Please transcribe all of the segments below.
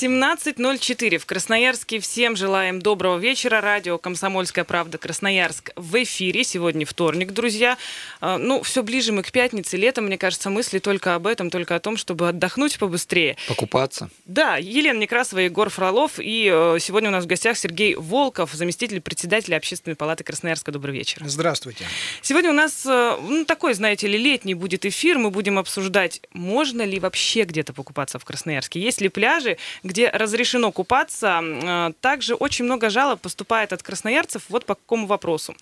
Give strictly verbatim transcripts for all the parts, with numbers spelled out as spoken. семнадцать ноль четыре. В Красноярске всем желаем доброго вечера. Радио «Комсомольская правда. Красноярск» в эфире. Сегодня вторник, друзья. Ну, все ближе мы к пятнице. Летом, мне кажется, мысли только об этом, только о том, чтобы отдохнуть побыстрее. Покупаться. Да, Елена Некрасова, Егор Фролов. И сегодня у нас в гостях Сергей Волков, заместитель председателя Общественной палаты Красноярска. Добрый вечер. Здравствуйте. Сегодня у нас, ну, такой, знаете ли, летний будет эфир. Мы будем обсуждать, можно ли вообще где-то покупаться в Красноярске. Есть ли пляжи, где разрешено купаться. Также очень много жалоб поступает от красноярцев вот по какому вопросу.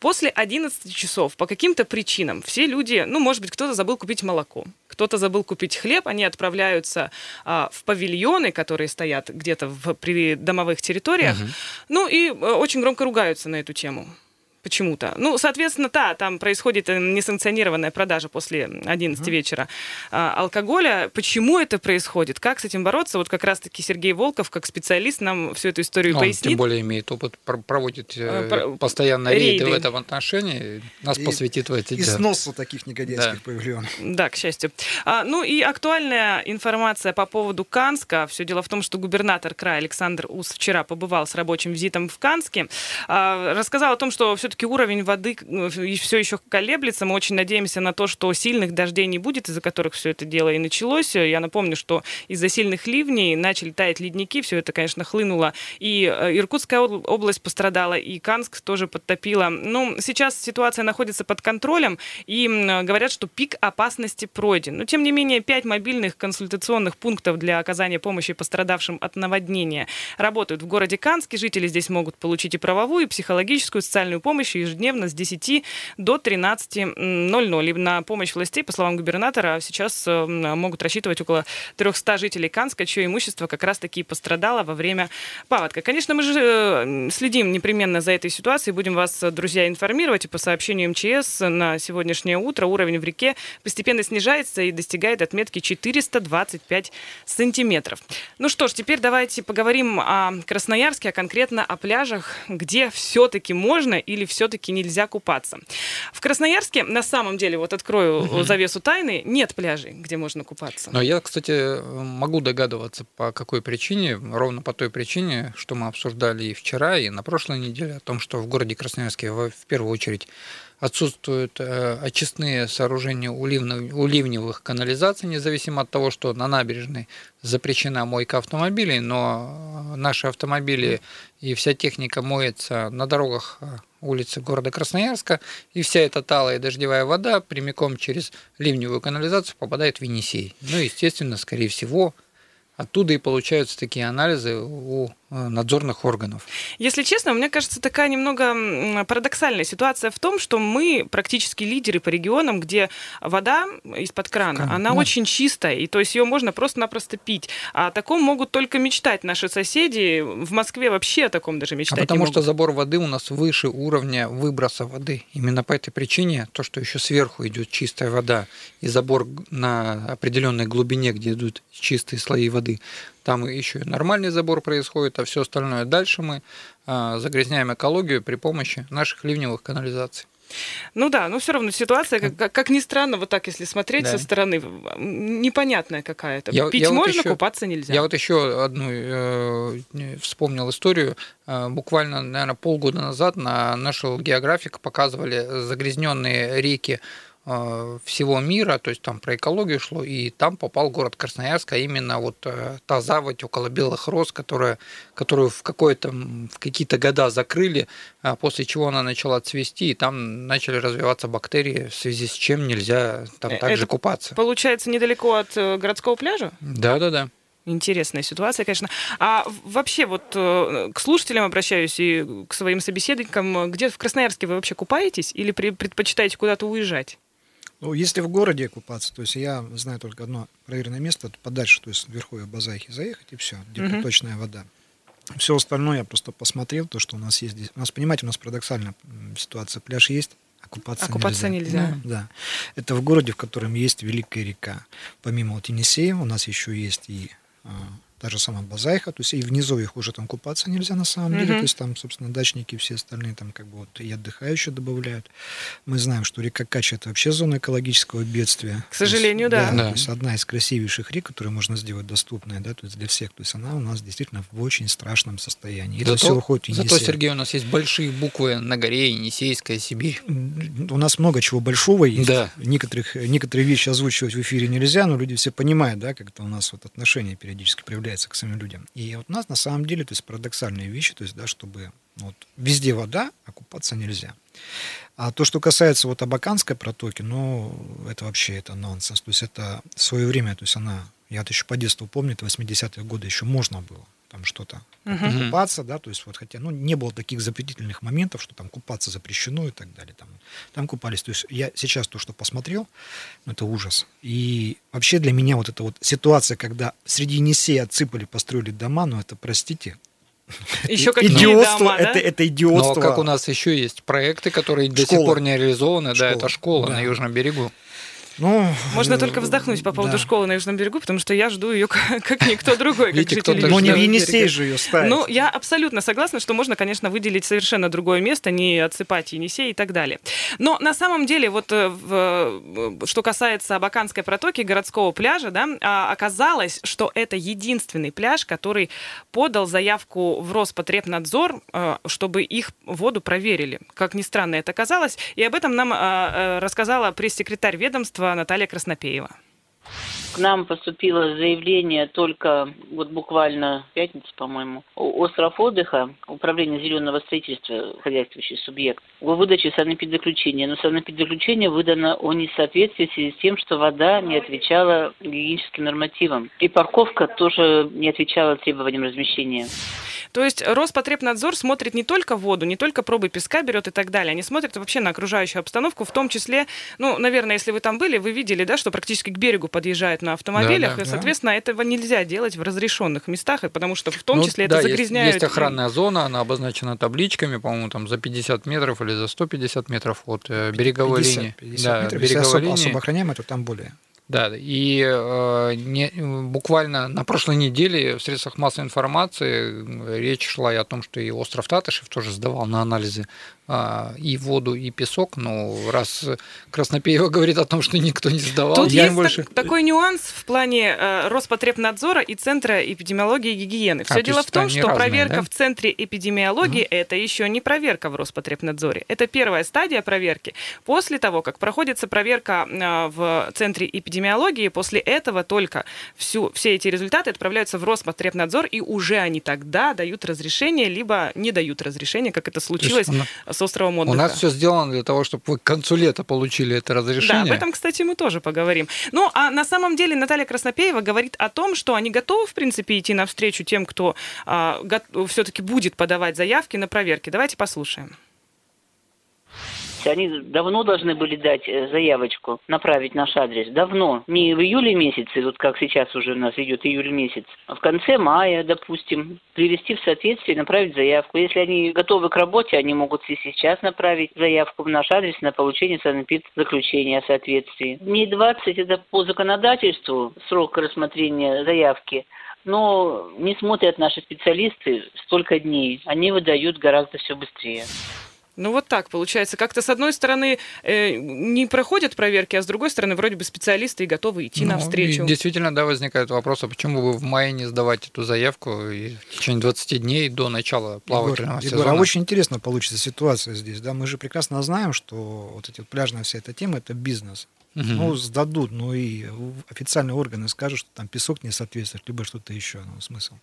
После одиннадцати часов по каким-то причинам все люди, ну, может быть, кто-то забыл купить молоко, кто-то забыл купить хлеб, они отправляются а, в павильоны, которые стоят где-то в придомовых территориях, угу. ну, и очень громко ругаются на эту тему. Почему-то. Ну, соответственно, да, там происходит несанкционированная продажа после одиннадцати mm-hmm. вечера а, алкоголя. Почему это происходит? Как с этим бороться? Вот как раз-таки Сергей Волков, как специалист, нам всю эту историю он, пояснит. Тем более имеет опыт, проводит Про... постоянно рейды. рейды в этом отношении. Нас и, посвятит в эти дела. И да. сносу таких негодяйских да. павильонов. Да, к счастью. А, ну и актуальная информация по поводу Канска. Все дело в том, что губернатор края Александр Усс вчера побывал с рабочим визитом в Канске. А, рассказал о том, что все уровень воды все еще колеблется. Мы очень надеемся на то, что сильных дождей не будет, из-за которых все это дело и началось. Я напомню, что из-за сильных ливней начали таять ледники. Все это, конечно, хлынуло. И Иркутская область пострадала, и Канск тоже подтопило. Ну, сейчас ситуация находится под контролем, и говорят, что пик опасности пройден. Но, тем не менее, пять мобильных консультационных пунктов для оказания помощи пострадавшим от наводнения работают в городе Канске. Жители здесь могут получить и правовую, и психологическую, и социальную помощь ежедневно с десяти до тринадцати ноль-ноль. И на помощь властей, по словам губернатора, сейчас могут рассчитывать около трехсот жителей Канска, чье имущество как раз-таки пострадало во время паводка. Конечно, мы же следим непременно за этой ситуацией. Будем вас, друзья, информировать. И по сообщению МЧС на сегодняшнее утро уровень в реке постепенно снижается и достигает отметки четыреста двадцать пять сантиметров. Ну что ж, теперь давайте поговорим о Красноярске, а конкретно о пляжах, где все-таки можно или все все-таки нельзя купаться. В Красноярске, на самом деле, вот открою угу. завесу тайны, нет пляжей, где можно купаться. Но я, кстати, могу догадываться, по какой причине, ровно по той причине, что мы обсуждали и вчера, и на прошлой неделе, о том, что в городе Красноярске в первую очередь отсутствуют очистные сооружения у ливневых канализаций, независимо от того, что на набережной запрещена мойка автомобилей, но наши автомобили и вся техника моется на дорогах улицы города Красноярска, и вся эта талая дождевая вода прямиком через ливневую канализацию попадает в Енисей. Ну, естественно, скорее всего, оттуда и получаются такие анализы у надзорных органов. Если честно, мне кажется, такая немного парадоксальная ситуация в том, что мы практически лидеры по регионам, где вода из-под крана, кран, она да. очень чистая, и то есть ее можно просто-напросто пить. А о таком могут только мечтать наши соседи. В Москве вообще о таком даже мечтать а потому не потому что могут. Забор воды у нас выше уровня выброса воды. Именно по этой причине то, что еще сверху идет чистая вода, и забор на определенной глубине, где идут чистые слои воды, там еще и нормальный забор происходит, а все остальное дальше мы загрязняем экологию при помощи наших ливневых канализаций. Ну да, но все равно ситуация, как, как ни странно, вот так, если смотреть да. со стороны, непонятная какая-то. Я, Пить я можно, вот еще, купаться нельзя. Я вот еще одну э, вспомнил историю. Буквально, наверное, полгода назад на National Geographic показывали загрязненные реки всего мира, то есть там про экологию шло, и там попал город Красноярск, а именно вот та заводь около Белых Роз, которая, которую в, какое-то, в какие-то года закрыли, после чего она начала цвести, и там начали развиваться бактерии, в связи с чем нельзя там также купаться. Получается, недалеко от городского пляжа? Да-да-да. Интересная ситуация, конечно. А вообще вот к слушателям обращаюсь и к своим собеседникам. Где в Красноярске вы вообще купаетесь или предпочитаете куда-то уезжать? Ну, если в городе купаться, то есть я знаю только одно проверенное место, подальше, то есть вверху я в Базайхе заехать, и все, где uh-huh. точная вода. Все остальное я просто посмотрел, то, что у нас есть здесь. У нас, понимаете, у нас парадоксальная ситуация. Пляж есть, а купаться, а купаться нельзя. нельзя. Да, да. Это в городе, в котором есть великая река. Помимо вот Енисея у нас еще есть и та же самая Базайха, то есть и внизу их уже там купаться нельзя на самом деле, mm-hmm. то есть там, собственно, дачники и все остальные там как бы вот и отдыхающие добавляют. Мы знаем, что река Кача – это вообще зона экологического бедствия. К сожалению, то есть, да. да. То есть одна из красивейших рек, которую можно сделать доступной, да, то есть для всех, то есть она у нас действительно в очень страшном состоянии. Это зато, все уходит в Енисей. Зато, Сергей, у нас есть большие буквы на горе, Енисейская, Сибирь. У нас много чего большого есть. Да. Некоторых, некоторые вещи озвучивать в эфире нельзя, но люди все понимают, да, как это у нас вот отношения периодически проявляются к самим людям. И вот у нас на самом деле, то есть парадоксальные вещи, то есть, да, чтобы вот, везде вода, а купаться нельзя. А то, что касается вот Абаканской протоки, ну, это вообще это нонсенс. То есть это в свое время, то есть она, я это еще по детству помню, это восьмидесятые годы еще можно было там что-то uh-huh. купаться, да, то есть вот хотя, ну, не было таких запретительных моментов, что там купаться запрещено и так далее, там, там купались, то есть я сейчас то, что посмотрел, ну, это ужас, и вообще для меня вот эта вот ситуация, когда среди Енисея отсыпали, построили дома, ну, это, простите, еще это идиотство, дома, да? это, это идиотство. Но как у нас еще есть проекты, которые школа. до сих пор не реализованы, школа. да, это школа да. на Южном берегу. Ну, можно только вздохнуть по поводу да. школы на Южном берегу, потому что я жду ее как, как никто другой, как Видите, жители. Но не в Енисей же ее ставят. Ну, я абсолютно согласна, что можно, конечно, выделить совершенно другое место, не отсыпать Енисей и так далее. Но на самом деле, вот в, что касается Абаканской протоки, городского пляжа, да, оказалось, что это единственный пляж, который подал заявку в Роспотребнадзор, чтобы их воду проверили. Как ни странно это оказалось. И об этом нам рассказала пресс-секретарь ведомства Наталья Краснопеева. К нам поступило заявление только вот буквально в пятницу, по-моему. Остров отдыха, управление зеленого строительства, хозяйствующий субъект, о выдаче санэпидзаключения. Но санэпидзаключение выдано о несоответствии в связи с тем, что вода не отвечала гигиеническим нормативам. И парковка тоже не отвечала требованиям размещения. То есть Роспотребнадзор смотрит не только воду, не только пробы песка берет и так далее. Они смотрят вообще на окружающую обстановку, в том числе, ну, наверное, если вы там были, вы видели, да, что практически к берегу подъезжают на автомобилях, да, да, и, соответственно, да. этого нельзя делать в разрешенных местах, потому что в том ну, числе да, это загрязняет. Есть, есть охранная зона, она обозначена табличками, по-моему, там за пятьдесят метров или за сто пятьдесят метров от береговой линии. пятьдесят, пятьдесят да, береговой особо, линии. Особо охраняемая, то там более. Да, и э, не, буквально на прошлой неделе в средствах массовой информации речь шла и о том, что и остров Татышев тоже сдавал на анализы э, и воду, и песок, но раз Краснопеева говорит о том, что никто не сдавал... Тут есть больше... так, такой нюанс в плане э, Роспотребнадзора и Центра эпидемиологии и гигиены. Все а, дело то в том, что разные, проверка да? в Центре эпидемиологии mm. – это еще не проверка в Роспотребнадзоре. Это первая стадия проверки. После того, как проходится проверка э, в Центре эпидемиологии, эпидемиологии, после этого только всю, все эти результаты отправляются в Роспотребнадзор, и уже они тогда дают разрешение, либо не дают разрешение, как это случилось с островом отдыха. У нас все сделано для того, чтобы вы к концу лета получили это разрешение. Да, об этом, кстати, мы тоже поговорим. Ну, а на самом деле Наталья Краснопеева говорит о том, что они готовы, в принципе, идти навстречу тем, кто а, готов, все-таки будет подавать заявки на проверки. Давайте послушаем. Они давно должны были дать заявочку, направить наш адрес. Давно. Не в июле месяце, вот как сейчас уже у нас идет июль месяц, а в конце мая, допустим, привести в соответствие, направить заявку. Если они готовы к работе, они могут и сейчас направить заявку в наш адрес на получение санэпидзаключения о соответствии. Дней двадцать – это по законодательству срок рассмотрения заявки. Но не смотрят наши специалисты столько дней. Они выдают гораздо все быстрее. Ну вот так получается. Как-то с одной стороны э, не проходят проверки, а с другой стороны вроде бы специалисты и готовы идти ну, навстречу. Действительно, да, возникает вопрос, а почему бы в мае не сдавать эту заявку и в течение двадцати дней до начала плавательного Егор, сезона? Егор, а очень интересно получится ситуация здесь. Да? Мы же прекрасно знаем, что вот эти вот пляжная вся эта тема – это бизнес. Угу. Ну, сдадут, но и официальные органы скажут, что там песок не соответствует, либо что-то еще. Ну, смысл.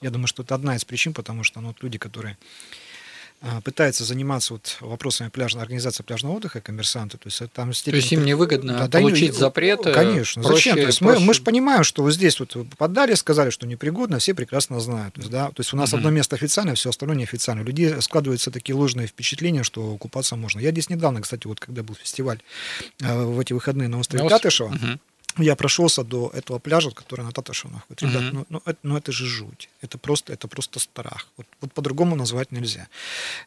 Я думаю, что это одна из причин, потому что ну, вот люди, которые... пытаются заниматься вот вопросами пляжной организации пляжного отдыха, коммерсанты. То есть, там степень... то есть им невыгодно да, получить да, запрет? Конечно. Проще, Зачем? То есть, мы, мы же понимаем, что вот здесь вот подали, сказали, что непригодно, все прекрасно знают. То есть, да, то есть у нас mm-hmm. одно место официальное, все остальное неофициальное. У людей складываются такие ложные впечатления, что купаться можно. Я здесь недавно, кстати, вот когда был фестиваль э, в эти выходные на острове Татышева, mm-hmm. я прошелся до этого пляжа, который на Таташеве находится. Ребят, mm-hmm. ну, ну, это, ну это же жуть. Это просто, это просто страх. Вот, вот по-другому назвать нельзя.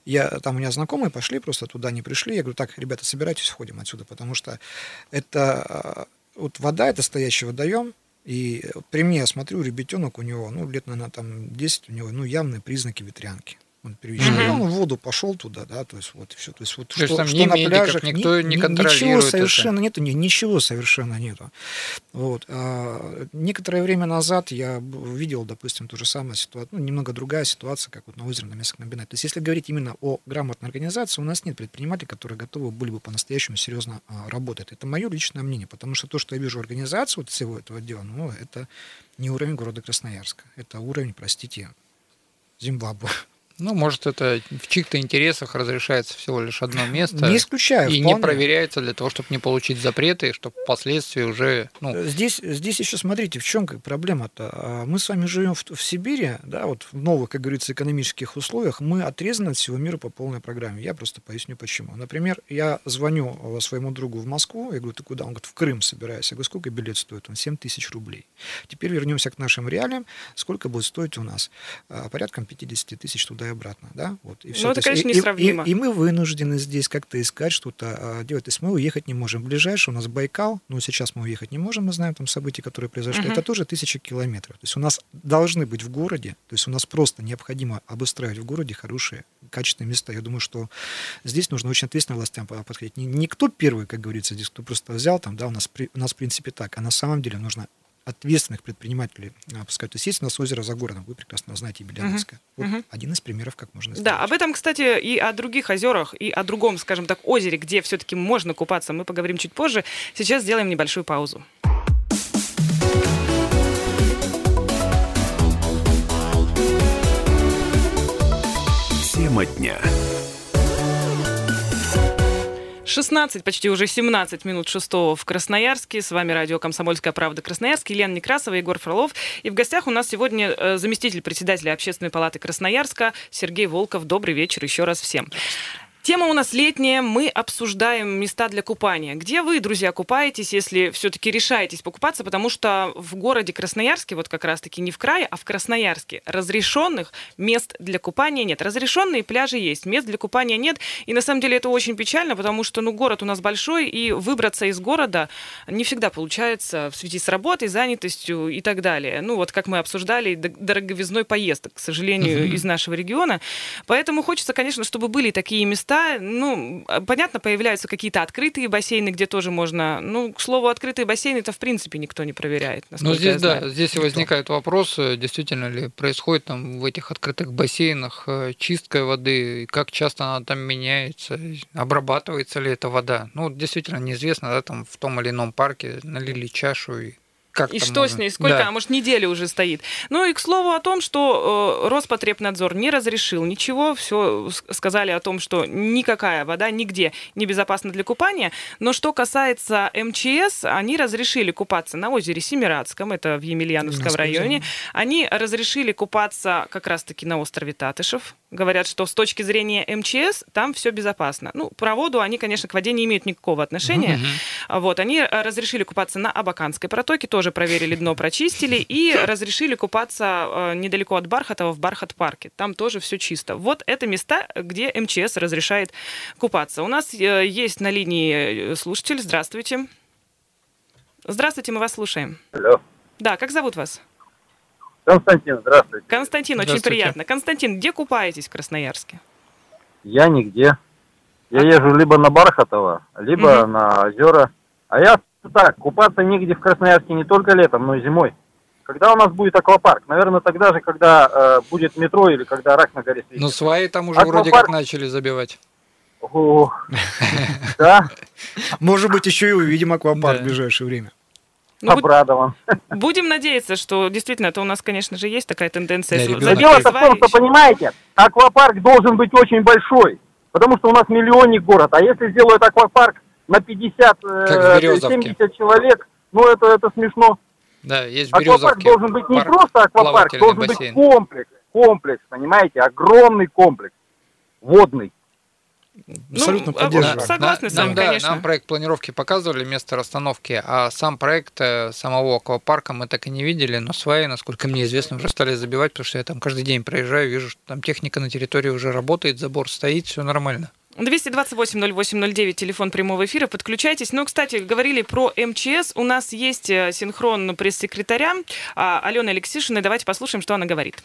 Я, там у меня знакомые пошли, просто туда не пришли. Я говорю, так, ребята, собирайтесь, уходим отсюда, потому что это... Вот вода, это стоящий водоем, И при мне, я смотрю, ребятенок у него, ну, лет, наверное, там десять, у него, ну, явные признаки ветрянки. Он привычный. Mm-hmm. Он в воду пошел туда, да, то есть вот и все. То есть, вот, то что, есть там что ни на медиков, пляжах, никто ни, не контролирует ничего совершенно это. Нету, ничего совершенно нету. Вот. А некоторое время назад я видел, допустим, ту же самую ситуацию, ну, немного другая ситуация, как вот на озере на мясокомбинате. То есть, если говорить именно о грамотной организации, у нас нет предпринимателей, которые готовы были бы по-настоящему серьезно работать. Это мое личное мнение, потому что то, что я вижу организацию вот всего этого дела, ну, это не уровень города Красноярска, это уровень, простите, Зимбабве. Ну, может, это в чьих-то интересах разрешается всего лишь одно место. Не исключаю. И вполне. Не проверяется для того, чтобы не получить запреты, чтобы впоследствии уже... Ну... Здесь, здесь еще смотрите, в чем проблема-то. Мы с вами живем в, в Сибири, да, вот в новых, как говорится, экономических условиях. Мы отрезаны от всего мира по полной программе. Я просто поясню, почему. Например, я звоню своему другу в Москву, я говорю, ты куда? Он говорит, в Крым собираюсь. Я говорю, сколько билет стоит? Он семь тысяч рублей. Теперь вернемся к нашим реалиям. Сколько будет стоить у нас? Порядком пятьдесят тысяч туда обратно, да, вот, и все. Ну, это, конечно, несравнимо. И, и, и мы вынуждены здесь как-то искать что-то, а, делать, то есть мы уехать не можем. Ближайший у нас Байкал, но сейчас мы уехать не можем, мы знаем там события, которые произошли, uh-huh. это тоже тысячи километров, то есть у нас должны быть в городе, то есть у нас просто необходимо обустраивать в городе хорошие, качественные места. Я думаю, что здесь нужно очень ответственно властям подходить. Никто первый, как говорится, здесь, кто просто взял, там, да, у нас, у нас в принципе так, а на самом деле нужно ответственных предпринимателей опускать. То есть есть у нас озеро за городом, вы прекрасно знаете, Емельяновское. Uh-huh. Вот uh-huh. один из примеров, как можно сделать. Да, об этом, кстати, и о других озерах, и о другом, скажем так, озере, где все-таки можно купаться, мы поговорим чуть позже. Сейчас сделаем небольшую паузу. Тема дня. шестнадцать, почти уже семнадцать минут шестого в Красноярске. С вами радио «Комсомольская правда» Красноярск. Елена Некрасова, Егор Фролов. И в гостях у нас сегодня заместитель председателя Общественной палаты Красноярска Сергей Волков. Добрый вечер еще раз всем. Тема у нас летняя. Мы обсуждаем места для купания. Где вы, друзья, купаетесь, если все-таки решаетесь покупаться? Потому что в городе Красноярске, вот как раз-таки не в крае, а в Красноярске, разрешенных мест для купания нет. Разрешенные пляжи есть, мест для купания нет. И на самом деле это очень печально, потому что ну, город у нас большой, и выбраться из города не всегда получается в связи с работой, занятостью и так далее. Ну вот как мы обсуждали, дороговизной поездок, к сожалению, угу. из нашего региона. Поэтому хочется, конечно, чтобы были такие места. Ну, понятно, появляются какие-то открытые бассейны, где тоже можно... Ну, к слову, открытые бассейны-то в принципе никто не проверяет, насколько здесь, я знаю. Да, здесь и возникает вопрос, действительно ли происходит там в этих открытых бассейнах чистка воды, как часто она там меняется, обрабатывается ли эта вода. Ну, действительно, неизвестно, да, там в том или ином парке налили чашу и... Как и что можно? С ней? Сколько? Да. А может, неделю уже стоит. Ну и к слову о том, что э, Роспотребнадзор не разрешил ничего. Все сказали о том, что никакая вода нигде не безопасна для купания. Но что касается МЧС, они разрешили купаться на озере Семирадском, это в Емельяновском районе. Они разрешили купаться как раз-таки на острове Татышев. Говорят, что с точки зрения МЧС там все безопасно. Ну, про воду они, конечно, к воде не имеют никакого отношения. Uh-huh. Вот, они разрешили купаться на Абаканской протоке, тоже проверили дно, прочистили, и разрешили купаться недалеко от Бархатова в Бархат-парке. Там тоже все чисто. Вот это места, где МЧС разрешает купаться. У нас есть на линии слушатель. Здравствуйте. Здравствуйте, мы вас слушаем. Алло. Да, как зовут вас? Константин, здравствуйте. Константин, очень приятно. Константин, где купаетесь в Красноярске? Я нигде. Я езжу либо на Бархатово, либо угу. на озера. А я так, купаться нигде в Красноярске не только летом, но и зимой. Когда у нас будет аквапарк? Наверное, тогда же, когда э, будет метро или когда рак на горе светит. Ну, сваи там уже аквапарк... вроде как начали забивать. Да. Может быть, еще и увидим аквапарк в ближайшее время. Ну, обрадован. Будем надеяться, что действительно, это у нас, конечно же, есть такая тенденция. Да, дело в том, что, понимаете, аквапарк должен быть очень большой, потому что у нас миллионник город, а если сделают аквапарк на пятьдесят-семьдесят человек, ну это, это смешно. Да, есть аквапарк должен быть не просто аквапарк, должен бассейн. Быть комплекс, комплекс, понимаете, огромный комплекс, водный. Абсолютно ну, поддерживаю. Согласны с вами, да, конечно. Нам проект планировки показывали, место расстановки, а сам проект самого аквапарка мы так и не видели, но сваи, насколько мне известно, уже стали забивать, потому что я там каждый день проезжаю, вижу, что там техника на территории уже работает, забор стоит, все нормально. двести двадцать восемь ноль восемь ноль девять, телефон прямого эфира, подключайтесь. Ну, кстати, говорили про эм че эс, у нас есть синхрон пресс-секретаря Алены Алексишиной, давайте послушаем, что она говорит.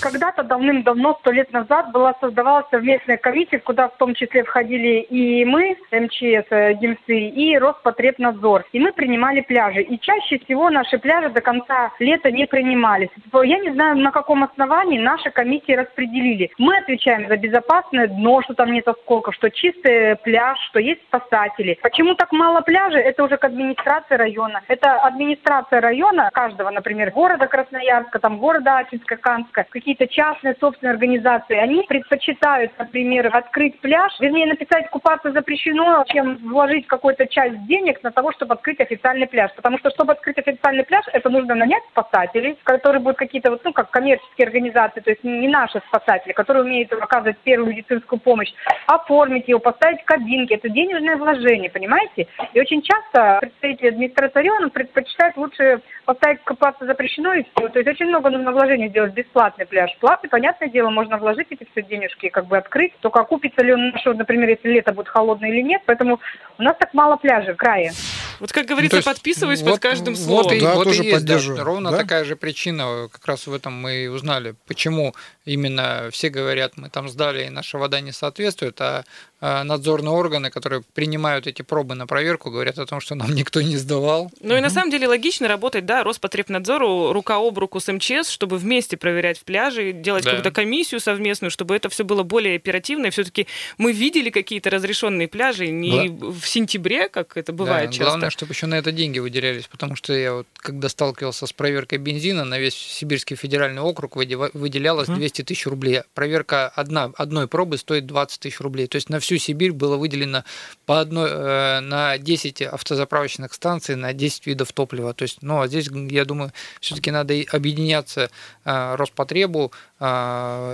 Когда-то давным-давно, сто лет назад, была создавалась совместная комиссия, куда в том числе входили и мы, эм че эс, ГИМСы, и Роспотребнадзор. И мы принимали пляжи. И чаще всего наши пляжи до конца лета не принимались. Я не знаю, на каком основании наши комиссии распределили. Мы отвечаем за безопасное дно, что там нет осколков, что чистый пляж, что есть спасатели. Почему так мало пляжей? Это уже к администрации района. Это администрация района каждого, например, города Красноярска, там города Ачинска, Канска. Какие-то частные собственные организации, они предпочитают, например, открыть пляж, вернее, написать «купаться запрещено», чем вложить какую-то часть денег на того, чтобы открыть официальный пляж. Потому что, чтобы открыть официальный пляж, это нужно нанять спасателей, которые будут какие-то, вот, ну, как коммерческие организации, то есть не наши спасатели, которые умеют оказывать первую медицинскую помощь, оформить его, поставить кабинки. Это денежное вложение, понимаете? И очень часто представители администрации района предпочитают лучше поставить «купаться запрещено», и все. То есть очень много нужно вложений делать без платный пляж. Платный, понятное дело, можно вложить эти все денежки, как бы открыть. Только окупится ли он, что, например, если лето будет холодно или нет. Поэтому у нас так мало пляжей в крае. Вот, как говорится, есть, подписываюсь вот, под каждым словом. Вот, да, вот тоже и есть, да, ровно да? такая же причина. Как раз в этом мы и узнали, почему именно все говорят, мы там сдали, и наша вода не соответствует, а надзорные органы, которые принимают эти пробы на проверку, говорят о том, что нам никто не сдавал. Ну угу. и на самом деле логично работать, да, Роспотребнадзору рука об руку с эм че эс, чтобы вместе проверять в пляже, делать да. какую-то комиссию совместную, чтобы это все было более оперативно. И все-таки мы видели какие-то разрешенные пляжи не да. в сентябре, как это бывает да, часто. Главное, чтобы еще на это деньги выделялись, потому что я вот, когда сталкивался с проверкой бензина, на весь Сибирский федеральный округ выделялось угу. двести тысяч рублей. Проверка одна, одной пробы стоит двадцать тысяч рублей. То есть на всю Сибирь было выделено по одной, э, на десять автозаправочных станций, на десять видов топлива. То есть, ну, а здесь, я думаю, все-таки надо объединяться э, Роспотребу, э,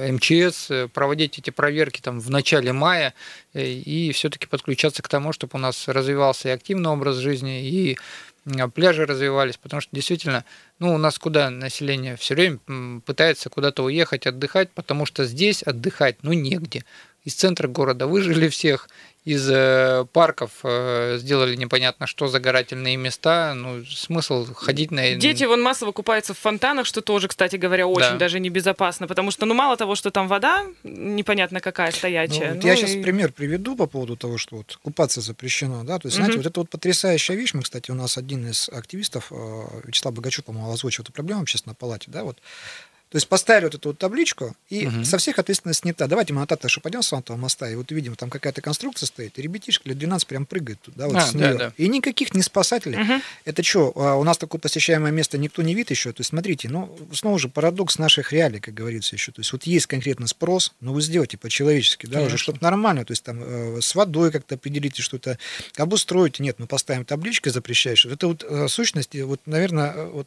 эм че эс, проводить эти проверки там в начале мая э, и все-таки подключаться к тому, чтобы у нас развивался и активный образ жизни, и пляжи развивались, потому что действительно, ну, у нас куда население все время пытается куда-то уехать, отдыхать, потому что здесь отдыхать, ну, негде. Из центра города выжили всех, из парков сделали непонятно что, загорательные места, ну, смысл ходить на... Дети вон массово купаются в фонтанах, что тоже, кстати говоря, очень да. даже небезопасно, потому что, ну, мало того, что там вода непонятно какая стоячая. Ну, вот ну, я и... сейчас пример приведу по поводу того, что вот купаться запрещено, да, то есть, знаете, mm-hmm. вот это вот потрясающая вещь, мы, кстати, у нас один из активистов, Вячеслав Богачев, по-моему, озвучил эту проблему сейчас на палате, да, вот. То есть поставили вот эту вот табличку, и угу. со всех ответственность снята. Давайте мы на Таташу пойдем с Антового моста, и вот видим, там какая-то конструкция стоит, и ребятишки лет двенадцать прям прыгает туда, вот а, с нее. Да, да. И никаких не спасателей. Угу. Это что, у нас такое посещаемое место никто не видит еще? То есть, смотрите, ну, снова же парадокс наших реалий, как говорится еще. То есть, вот есть конкретно спрос, но вы сделайте по-человечески, да, уже что-то нормальное, то есть, там, э, с водой как-то определите что-то, обустроите. Нет, мы поставим таблички запрещающие. Это вот э, сущности, вот, наверное, вот,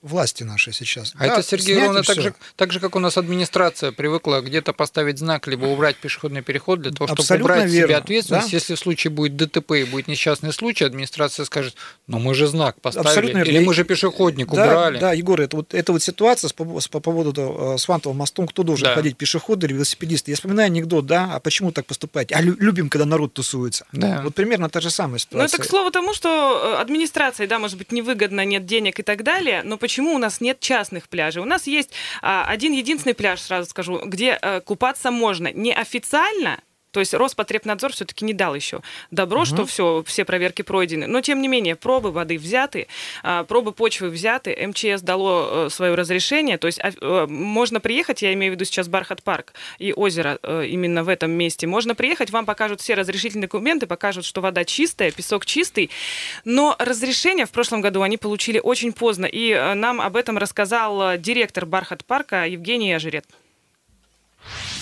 власти наши сейчас. А да, это, Сергей, ровно так же, так же, как у нас администрация привыкла где-то поставить знак, либо убрать пешеходный переход для того, чтобы абсолютно убрать верно. Себе ответственность. Да? Если в случае будет дэ тэ пэ и будет несчастный случай, администрация скажет, ну мы же знак поставили, абсолютно или верно. Мы же пешеходник да, убрали. Да, Егор, это вот, это вот ситуация с, по, с, по поводу с Вантовым мостом, кто должен да. ходить, пешеходы или велосипедисты. Я вспоминаю анекдот, да, а почему так поступать? А любим, когда народ тусуется. Да. Вот примерно та же самая ситуация. Ну это к слову тому, что администрации, да, может быть, невыгодно, нет денег и так далее, но почему у нас нет частных пляжей? У нас есть а, один единственный пляж, сразу скажу, где а, купаться можно неофициально. То есть Роспотребнадзор все-таки не дал еще добро, угу. что все, все проверки пройдены. Но, тем не менее, пробы воды взяты, пробы почвы взяты, эм че эс дало свое разрешение. То есть можно приехать, я имею в виду сейчас Бархат-парк и озеро именно в этом месте, можно приехать, вам покажут все разрешительные документы, покажут, что вода чистая, песок чистый. Но разрешение в прошлом году они получили очень поздно. И нам об этом рассказал директор Бархат-парка Евгений Ожирет.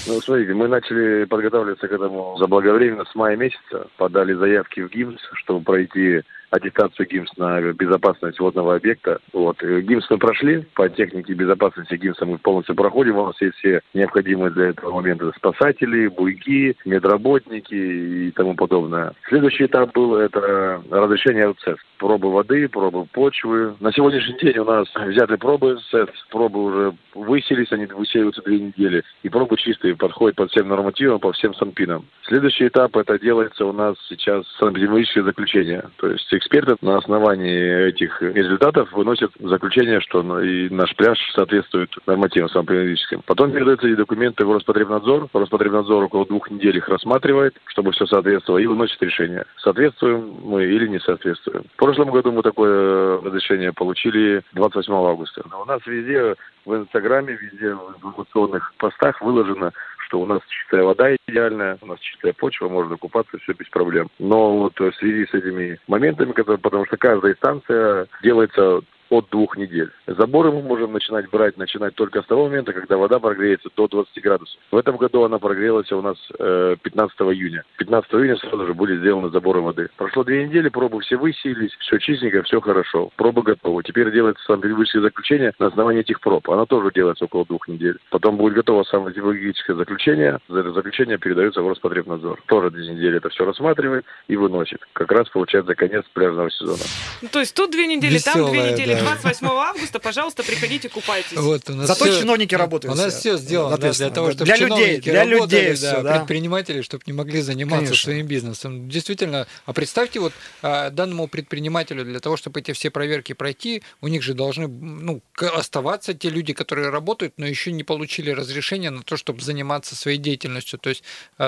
Ну, смотрите, мы начали подготавливаться к этому заблаговременно с мая месяца. Подали заявки в ГИМС, чтобы пройти аттестацию ГИМС на безопасность водного объекта. Вот. ГИМС мы прошли, по технике безопасности ГИМСа мы полностью проходим. У нас есть все необходимые для этого момента спасатели, буйки, медработники и тому подобное. Следующий этап был это разрешение РЦЭС. Пробы воды, пробы почвы. На сегодняшний день у нас взяты пробы РЦЭС. Пробы уже выселись, они высеиваются две недели. И пробы чистые, подходят под всем нормативам, по всем санпинам. Следующий этап это делается у нас сейчас санэпидемиологическое заключение. То есть эксперты на основании этих результатов выносят заключение, что и наш пляж соответствует нормативам санэпидемиологическим. Потом передаются эти документы в Роспотребнадзор. Роспотребнадзор около двух недель их рассматривает, чтобы все соответствовало, и выносит решение, соответствуем мы или не соответствуем. В прошлом году мы такое разрешение получили двадцать восьмого августа. У нас везде в Инстаграме, везде в информационных постах выложено, что у нас чистая вода идеальная, у нас чистая почва, можно купаться, все без проблем. Но вот в связи с этими моментами, которые, потому что каждая станция делается от двух недель. Заборы мы можем начинать брать, начинать только с того момента, когда вода прогреется до двадцати градусов. В этом году она прогрелась у нас э, пятнадцатого июня. пятнадцатого июня сразу же были сделаны заборы воды. Прошло две недели, пробы все высеялись, все чистенько, все хорошо. Пробы готовы. Теперь делается санэпидемиологическое заключение на основании этих проб. Оно тоже делается около двух недель. Потом будет готово санэпидемиологическое заключение. За это заключение передается в Роспотребнадзор. Тоже две недели это все рассматривает и выносит. Как раз получается конец пляжного сезона. Ну, то есть тут две недели, веселая, там две недели. Да. двадцать восьмого августа, пожалуйста, приходите, купайтесь. Вот, зато все, чиновники работают. У нас все сделано да, для того, чтобы для чиновники людей, для работали, людей да, все, да. Предприниматели, чтобы не могли заниматься Конечно. Своим бизнесом. Действительно, а представьте, вот данному предпринимателю, для того, чтобы эти все проверки пройти, у них же должны ну, оставаться те люди, которые работают, но еще не получили разрешения на то, чтобы заниматься своей деятельностью. То есть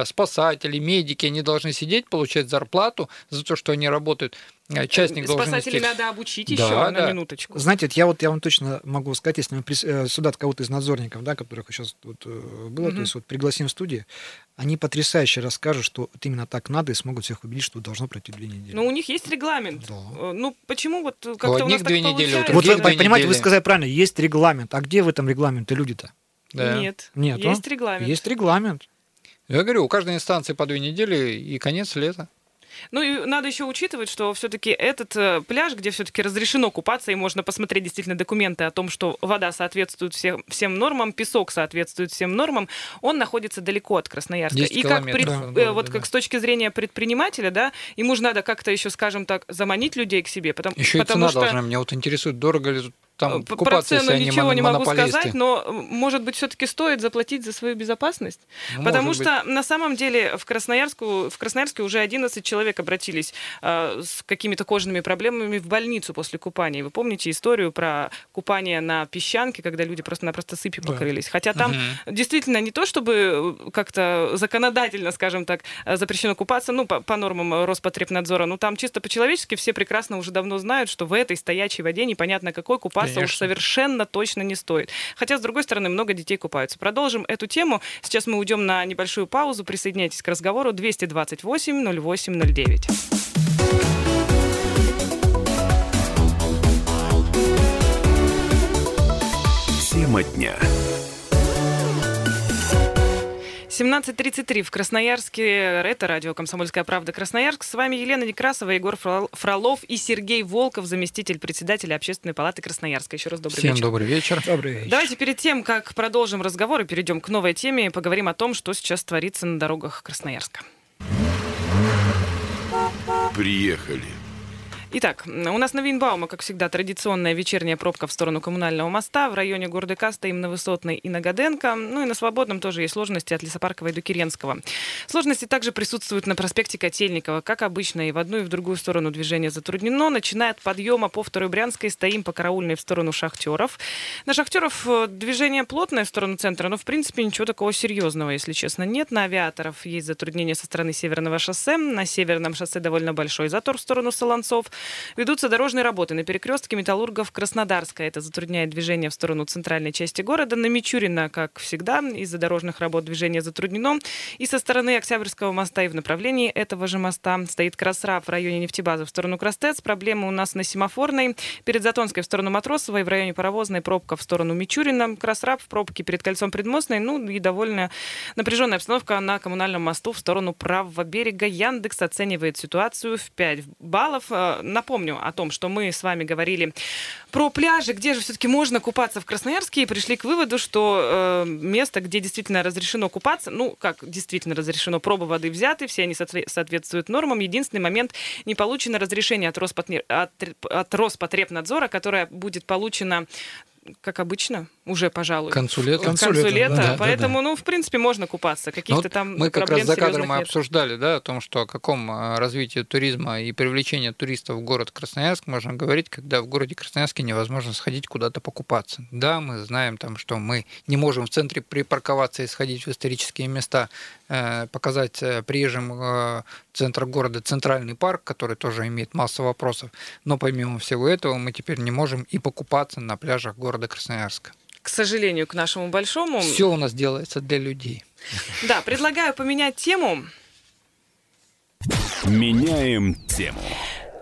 спасатели, медики, они должны сидеть, получать зарплату за то, что они работают. Частник спасателей надо обучить да, еще да. на минуточку. Знаете, я вот я вам точно могу сказать, если мы сюда от кого-то из надзорников, да, которых сейчас вот было, mm-hmm. то есть вот пригласим в студию, они потрясающе расскажут, что вот именно так надо, и смогут всех убедить, что должно пройти две недели. Но у них есть регламент. Да. Ну почему вот как-то у, у нас две так недели, получается? Вот вы понимаете, недели. Вы сказали правильно, есть регламент. А где в этом регламенте люди-то? Да. Нет. Нет. Есть а? Регламент. Есть регламент. Я говорю, у каждой инстанции по две недели и конец лета. Ну и надо еще учитывать, что все-таки этот э, пляж, где все-таки разрешено купаться и можно посмотреть действительно документы о том, что вода соответствует всем, всем нормам, песок соответствует всем нормам, он находится далеко от Красноярска. И как, пред, да, э, да, вот да, как да. с точки зрения предпринимателя, да, ему же надо как-то еще, скажем так, заманить людей к себе. Потому, еще и потому цена что... должна, меня вот интересует, дорого ли тут там купаться, если они ничего не могу сказать, но, может быть, все-таки стоит заплатить за свою безопасность? Может Потому быть. Что, на самом деле, в, Красноярску, в Красноярске уже одиннадцать человек обратились э, с какими-то кожными проблемами в больницу после купания. Вы помните историю про купание на песчанке, когда люди просто-напросто сыпью да. покрылись? Хотя там угу. действительно не то, чтобы как-то законодательно, скажем так, запрещено купаться, ну, по, по нормам Роспотребнадзора, но там чисто по-человечески все прекрасно уже давно знают, что в этой стоячей воде непонятно какой купаться уж совершенно точно не стоит. Хотя, с другой стороны, много детей купаются. Продолжим эту тему. Сейчас мы уйдем на небольшую паузу. Присоединяйтесь к разговору. Двести двадцать восемь ноль восемь ноль девять. Тема дня. семнадцать тридцать три в Красноярске. Это радио «Комсомольская правда. Красноярск». С вами Елена Некрасова, Егор Фролов и Сергей Волков, заместитель председателя Общественной палаты Красноярска. Еще раз добрый Всем вечер. Всем добрый вечер. Добрый вечер. Давайте перед тем, как продолжим разговор и перейдем к новой теме, поговорим о том, что сейчас творится на дорогах Красноярска. Приехали. Итак, у нас на Вейнбаума, как всегда, традиционная вечерняя пробка в сторону Коммунального моста. В районе Гордыка стоим на Высотной и на Годенко. Ну и на Свободном тоже есть сложности от Лесопарковой до Киренского. Сложности также присутствуют на проспекте Котельникова. Как обычно, и в одну, и в другую сторону движение затруднено. Начиная от подъема по Второй Брянской, стоим по Караульной в сторону Шахтеров. На Шахтеров движение плотное в сторону центра, но в принципе ничего такого серьезного, если честно, нет. На Авиаторов есть затруднения со стороны Северного шоссе. На Северном шоссе довольно большой затор в сторону Солонцов. Ведутся дорожные работы на перекрестке Металлургов Краснодарская. Это затрудняет движение в сторону центральной части города. На Мичурина, как всегда, из-за дорожных работ движение затруднено. И со стороны Октябрьского моста и в направлении этого же моста стоит Красра в районе нефтебазы в сторону Крастец. Проблемы у нас на Семафорной. Перед Затонской в сторону Матросова и в районе Паровозной пробка в сторону Мичурина. Красра в пробке перед кольцом Предмостной. Ну и довольно напряженная обстановка на Коммунальном мосту в сторону правого берега. Яндекс оценивает ситуацию в пять баллов. напомню о том, что мы с вами говорили про пляжи, где же все-таки можно купаться в Красноярске, и пришли к выводу, что э, место, где действительно разрешено купаться, ну, как действительно разрешено, пробы воды взяты, все они соответствуют нормам. Единственный момент, не получено разрешение от, Роспотне... от... от Роспотребнадзора, которое будет получено, как обычно, уже, пожалуй, к концу лета. К концу лета, лета да, поэтому, да, да. ну, в принципе, можно купаться. Каких-то там мы как раз за кадром мы обсуждали, да, о том, что о каком развитии туризма и привлечении туристов в город Красноярск можно говорить, когда в городе Красноярске невозможно сходить куда-то покупаться. Да, мы знаем, там, что мы не можем в центре припарковаться и сходить в исторические места, показать приезжим центр города центральный парк, который тоже имеет массу вопросов. Но помимо всего этого мы теперь не можем и покупаться на пляжах города Красноярска. К сожалению, к нашему большому... Все у нас делается для людей. Да, предлагаю поменять тему. Меняем тему.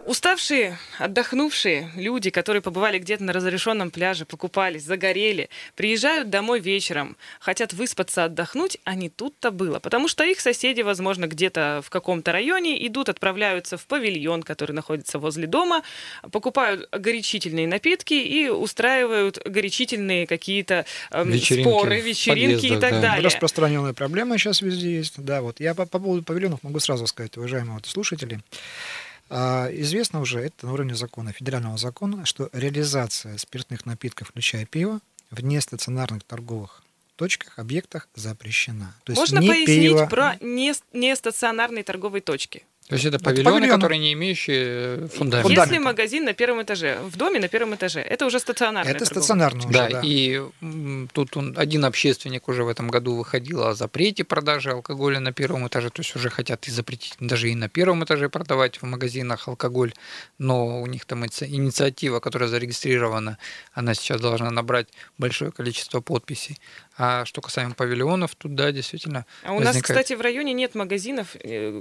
Уставшие, отдохнувшие люди, которые побывали где-то на разрешенном пляже, покупались, загорели, приезжают домой вечером, хотят выспаться, отдохнуть, а не тут-то было. Потому что их соседи, возможно, где-то в каком-то районе идут, отправляются в павильон, который находится возле дома, покупают горячительные напитки и устраивают горячительные какие-то э, вечеринки, споры, вечеринки подъезда, и так да. далее. Распространенная проблема сейчас везде есть. Да, вот. Я по, по поводу павильонов могу сразу сказать, уважаемые вот слушатели. Известно уже, это на уровне закона, федерального закона, что реализация спиртных напитков, включая пиво, в нестационарных торговых точках, объектах запрещена. То есть Можно пояснить пиво... про не, нестационарные торговые точки? То есть это павильоны, это павильоны, которые не имеющие фундамента. Если магазин на первом этаже, в доме на первом этаже, это уже стационарная Это торговля. стационарная уже, да. да. И тут он, один общественник уже в этом году выходил о запрете продажи алкоголя на первом этаже. То есть уже хотят и запретить даже и на первом этаже продавать в магазинах алкоголь. Но у них там инициатива, которая зарегистрирована, она сейчас должна набрать большое количество подписей. А что касаемо павильонов, тут, да, действительно А у возникает... нас, кстати, в районе нет магазинов,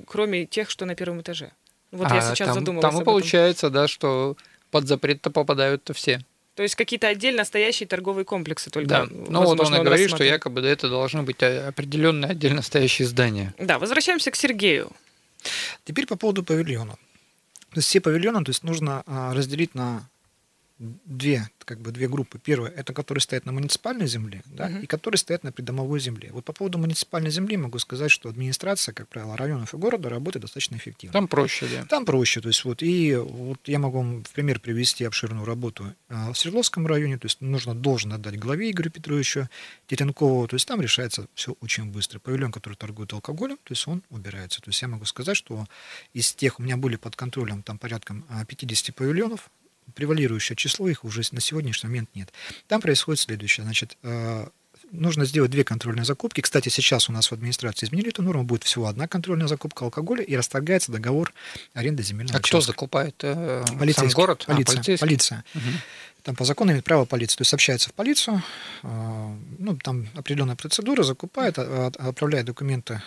кроме тех, что на первом этаже. Вот а, я сейчас там, задумалась там и об этом. Получается, да, что под запрет-то попадают-то все. То есть какие-то отдельно стоящие торговые комплексы только. Да, ну вот он и говорит, что якобы это должны быть определенные отдельно стоящие здания. Да, возвращаемся к Сергею. Теперь по поводу павильона. То есть все павильоны, то есть нужно разделить на две, как бы две группы. Первая — это которые стоят на муниципальной земле, да, угу. и которые стоят на придомовой земле. Вот по поводу муниципальной земли могу сказать, что администрация, как правило, районов и города работает достаточно эффективно. Там проще, да. Там проще, то есть вот и вот я могу вам в пример привести обширную работу в Свердловском районе, то есть нужно должен отдать главе Игорю Петровичу Теренкову, то есть там решается все очень быстро. Павильон, который торгует алкоголем, то есть он убирается. То есть я могу сказать, что из тех у меня были под контролем там порядком пятьдесят павильонов. Превалирующее число их уже на сегодняшний момент нет. Там происходит следующее. Значит, нужно сделать две контрольные закупки. Кстати, сейчас у нас в администрации изменили эту норму. Будет всего одна контрольная закупка алкоголя и расторгается договор аренды земельного участка. А кто закупает? Сам город? Полиция. А, полиция. Угу. Там по закону имеет право полиция. То есть сообщается в полицию, ну, там определенная процедура, закупает, отправляет документы,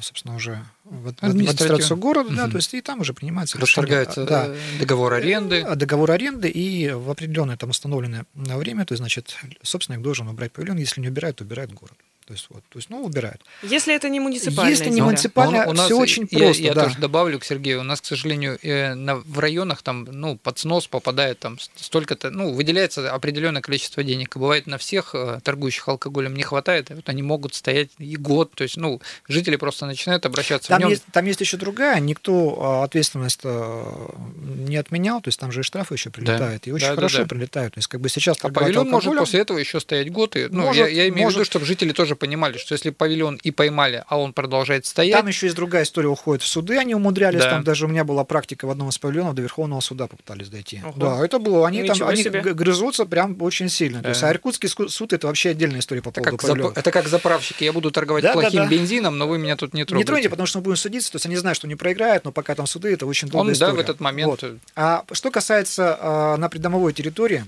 собственно, уже в администрацию города, угу. да, то есть и там уже принимается решение. Расторгается да. договор аренды. Договор аренды, и в определенное там установленное время, то есть, значит, собственник должен убрать павильон, если не убирает, то убирает город. То есть, вот, то есть, ну, убирают. Если это не муниципальная. Если не муниципальная, ну, все очень я, просто. Я да. тоже добавлю к Сергею. У нас, к сожалению, э, на, в районах там, ну, под снос попадает там столько-то, ну, выделяется определенное количество денег. И бывает, на всех э, торгующих алкоголем не хватает. Вот они могут стоять и год. То есть, ну, жители просто начинают обращаться там в нем. Есть, там есть еще другая. Никто ответственность не отменял. То есть, там же и штрафы еще прилетают. Да. И очень да, хорошо да, да. прилетают. То есть, как бы сейчас... А павильон может после этого еще стоять год. И, ну, может, я, я имею может... в виду, чтобы жители тоже понимали, что если павильон и поймали, а он продолжает стоять... Там еще есть другая история, уходит в суды, они умудрялись, да. там даже у меня была практика в одном из павильонов, до Верховного суда попытались дойти. Ого. Да, это было, они Ничего там они грызутся прям очень сильно. Да. То есть, а иркутский суд — это вообще отдельная история по это поводу павильонов. Зап... Это как заправщики, я буду торговать да, плохим да, да. бензином, но вы меня тут не трогаете. Не троните, потому что мы будем судиться, то есть они знают, что не проиграют, но пока там суды, это очень долгая он, история. Да, в этот момент... Вот. А что касается а, на придомовой территории,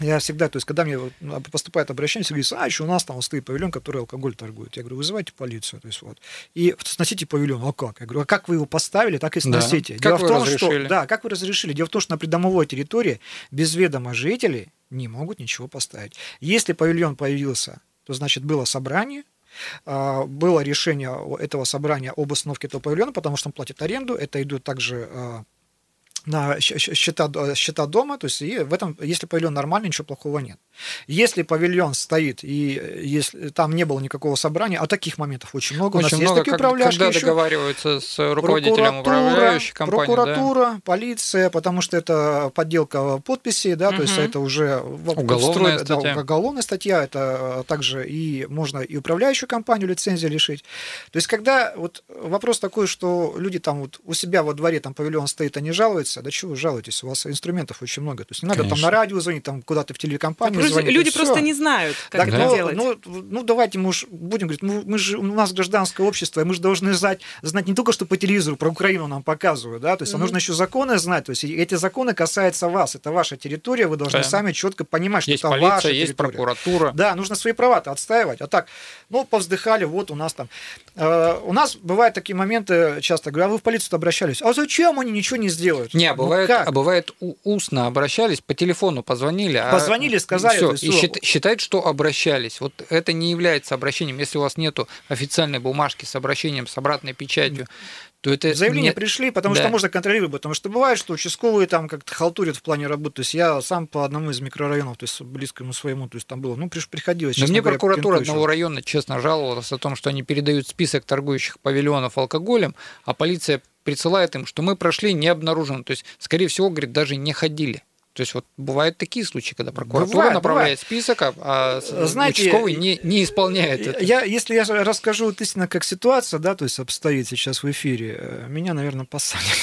я всегда, то есть, когда мне поступает обращение, все говорят, а, еще у нас там стоит павильон, который алкоголь торгует. Я говорю, вызывайте полицию, то есть, вот. И сносите павильон. А как? Я говорю, а как вы его поставили, так и сносите. Да. Дело как в том, что, да, как вы разрешили? Дело в том, что на придомовой территории без ведома жителей не могут ничего поставить. Если павильон появился, то, значит, было собрание, было решение этого собрания об установке этого павильона, потому что он платит аренду, это идут также... на счета, счета дома, то есть и в этом, если павильон нормальный, ничего плохого нет. Если павильон стоит и если там не было никакого собрания, а таких моментов очень много, очень у нас много, есть такие как, управляшки когда еще, договариваются с руководителем управляющей компании, прокуратура, да? Полиция, потому что это подделка подписей, да, угу. То есть это уже уголовная, статья. Да, уголовная статья, это также и можно и управляющую компанию лицензию лишить. То есть когда вот вопрос такой, что люди там вот у себя во дворе там павильон стоит, они жалуются, да чего вы жалуетесь, у вас инструментов очень много, то есть не надо Конечно. Там на радио звонить, там куда-то в телекомпанию. Звонит, люди просто все. Не знают, как так, это ну, делать. Ну, ну, давайте мы уж будем говорить, ну, мы же, у нас гражданское общество, и мы же должны знать, знать не только, что по телевизору про Украину нам показывают, да, то есть mm-hmm. а нужно еще законы знать, то есть эти законы касаются вас, это ваша территория, вы должны yeah. сами четко понимать, что есть это полиция, ваша есть территория. Прокуратура. Да, нужно свои права-то отстаивать, а так, ну, повздыхали, вот у нас там. Э, у нас бывают такие моменты, часто говорят, а вы в полицию-то обращались, а зачем они ничего не сделают? Не, а бывает, ну, а бывает устно обращались, по телефону позвонили. А... Позвонили, сказали, Все, и счит, считать, что обращались. Вот это не является обращением. Если у вас нет официальной бумажки с обращением, с обратной печатью, то это... Заявления не... пришли, потому да. что можно контролировать. Потому что бывает, что участковые там как-то халтурят в плане работы. То есть я сам по одному из микрорайонов, то есть близкому своему, то есть там было, ну, приходилось... Но мне говоря, прокуратура одного района, честно, жаловалась о том, что они передают список торгующих павильонов алкоголем, а полиция присылает им, что мы прошли, не обнаружено. То есть, скорее всего, говорит, даже не ходили. То есть вот бывают такие случаи, когда прокуратура бывает, направляет бывает. Список, а знаете, участковый не, не исполняет это. Я, если я расскажу вот истинно, как ситуация, да, то есть обстоит сейчас в эфире, меня, наверное, посадят.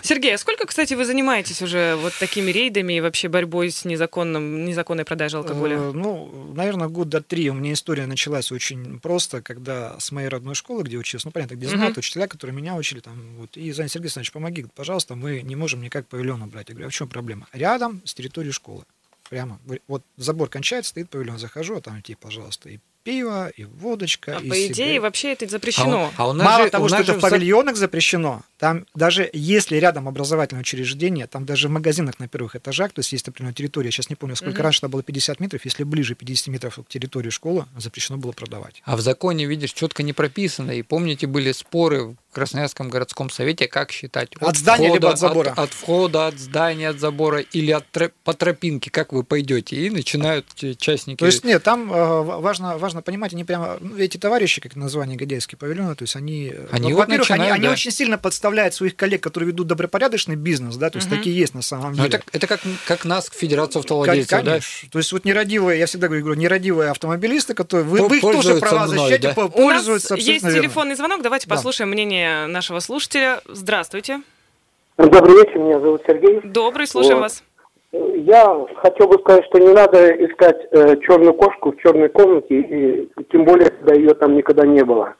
Сергей, а сколько, кстати, вы занимаетесь уже вот такими рейдами и вообще борьбой с незаконным, незаконной продажей алкоголя? Ну, наверное, года три. У меня история началась очень просто, когда с моей родной школы, где учился, ну, понятно, где знал, угу. учителя, которые меня учили, там, вот, и Занят Сергей Александрович, помоги, пожалуйста, мы не можем никак павильон убрать. Я говорю, а в чем проблема? Рядом с территорией школы. Прямо. Вот забор кончается, стоит павильон, захожу, а там идти, пожалуйста, и пиво, и водочка, а и по идее сигарет. Вообще это запрещено. А у, а у нас Мало же, того, у нас что это в павильонах запрещено, там даже если рядом образовательное учреждение, там даже в магазинах на первых этажах, то есть есть определенная территория, я сейчас не помню, сколько угу. раньше, там было пятьдесят метров, если ближе пятьдесят метров к территории школы, запрещено было продавать. А в законе, видишь, четко не прописано, и помните, были споры в Красноярском городском совете, как считать? От, от здания входа, либо от забора? От, от входа, от здания, от забора, или от троп, по тропинке, как вы пойдете, и начинают частники... То есть нет, там э, важно, важно понимать, они прямо, ну, эти товарищи, как название «Годяйские павильоны», то есть они... Они, ну, вот во-первых, начинают, они, да. они очень сильно подставляют своих коллег, которые ведут добропорядочный бизнес, да, то есть угу. такие есть на самом деле. Это, это как, как нас, федерацию автовладельцев, да? То есть вот нерадивые, я всегда говорю, нерадивые автомобилисты, которые... Вы, вы их тоже права защищаете, да? Пользуются... У нас есть телефонный звонок, давайте да. послушаем мнение нашего слушателя. Здравствуйте. Добрый вечер, меня зовут Сергей. Добрый, слушаем вот. Вас. Я хотел бы сказать, что не надо искать э, черную кошку в черной комнате, и, и тем более, когда ее там никогда не было.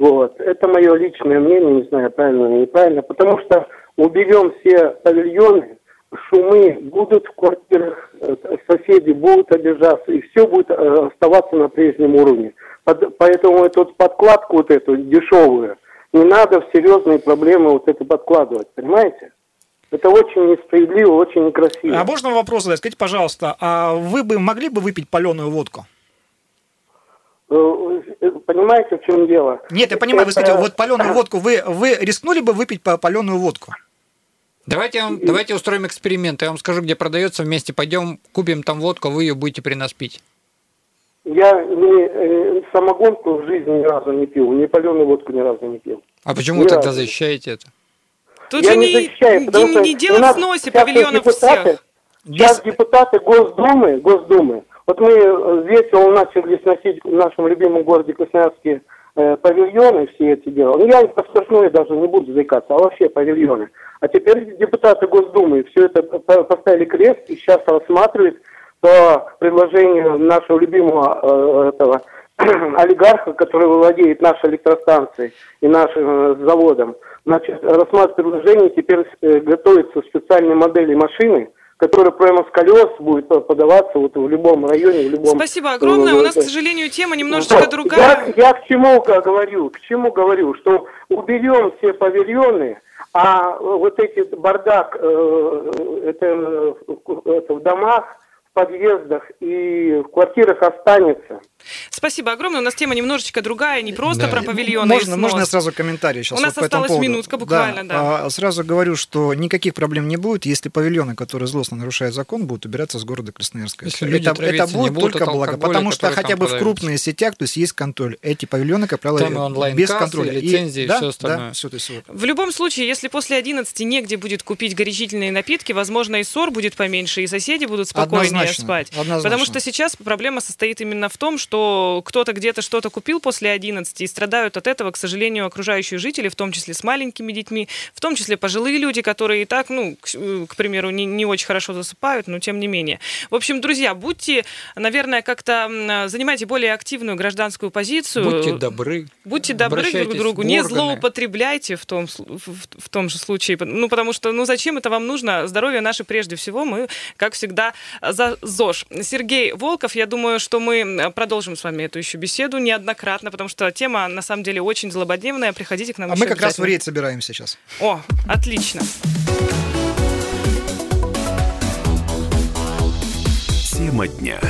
Вот. Это мое личное мнение, не знаю, правильно или неправильно, потому что уберем все павильоны, шумы будут в квартирах, э, соседи будут обижаться, и все будет э, оставаться на прежнем уровне. Под, поэтому эту подкладку вот эту дешевую не надо в серьезные проблемы вот это подкладывать, понимаете? Это очень несправедливо, очень некрасиво. А можно вопрос задать? Скажите, пожалуйста, а вы бы могли бы выпить паленую водку? Понимаете, в чем дело? Нет, я понимаю, это... вы скажите, вот паленую водку, вы, вы рискнули бы выпить паленую водку? Давайте, я вам, И... давайте устроим эксперимент, я вам скажу, где продается, вместе пойдем, купим там водку, вы ее будете при нас пить. Я ни самогонку в жизни ни разу не пил, ни паленую водку ни разу не пил. А почему ни тогда разу. Защищаете это? Тут я же не, защищаю, не, потому, не дело в сносе павильонов депутаты, всех. Сейчас Без... депутаты Госдумы, Госдумы, вот мы весело начали сносить в нашем любимом городе Красноярске э, павильоны, все эти дела. Ну, я по страшной даже не буду заикаться, а вообще павильоны. А теперь депутаты Госдумы все это поставили крест и сейчас рассматривают по предложению нашего любимого э, этого олигарха, который владеет нашей электростанцией и нашим э, заводом. Значит, рассматривает предложение, теперь э, готовится специальные модели машины, которая прямо с колес будет подаваться вот в любом районе, в любом... Спасибо огромное. Э, У нас, к сожалению, тема немножечко вот. другая. Я, я к чему говорю? К чему говорю? Что уберем все павильоны, а вот эти бардак э, это, это в домах, в подъездах и в квартирах останется. Спасибо огромное. У нас тема немножечко другая, не просто да. про павильоны. Можно, можно я сразу комментарий сейчас? У нас вот осталась по минутка буквально. Да. Да. Сразу говорю, что никаких проблем не будет, если павильоны, которые злостно нарушают закон, будут убираться с города Красноярска. Если это, травиться, это будет только благо, потому что хотя бы в крупных сетях, то есть есть контроль. Эти павильоны, как правило, без контроля. Лицензии и да, все остальное. Да, все, то есть вот. В любом случае, если после одиннадцати негде будет купить горячительные напитки, возможно, и ссор будет поменьше, и соседи будут спокойнее однозначно, спать. Однозначно. Потому что сейчас проблема состоит именно в том, что кто-то где-то что-то купил после одиннадцати, и страдают от этого, к сожалению, окружающие жители, в том числе с маленькими детьми, в том числе пожилые люди, которые и так, ну, к, к примеру, не, не очень хорошо засыпают, но тем не менее. В общем, друзья, будьте, наверное, как-то занимайте более активную гражданскую позицию. Будьте добры. Будьте добры друг к другу. Не злоупотребляйте в том, в, в том же случае. Ну, потому что, ну, зачем это вам нужно? Здоровье наше прежде всего. Мы, как всегда, за ЗОЖ. Сергей Волков, я думаю, что мы продолжим с вами эту еще беседу неоднократно, потому что тема, на самом деле, очень злободневная. Приходите к нам а еще мы как раз в рейд собираемся сейчас. О, отлично. Тема дня.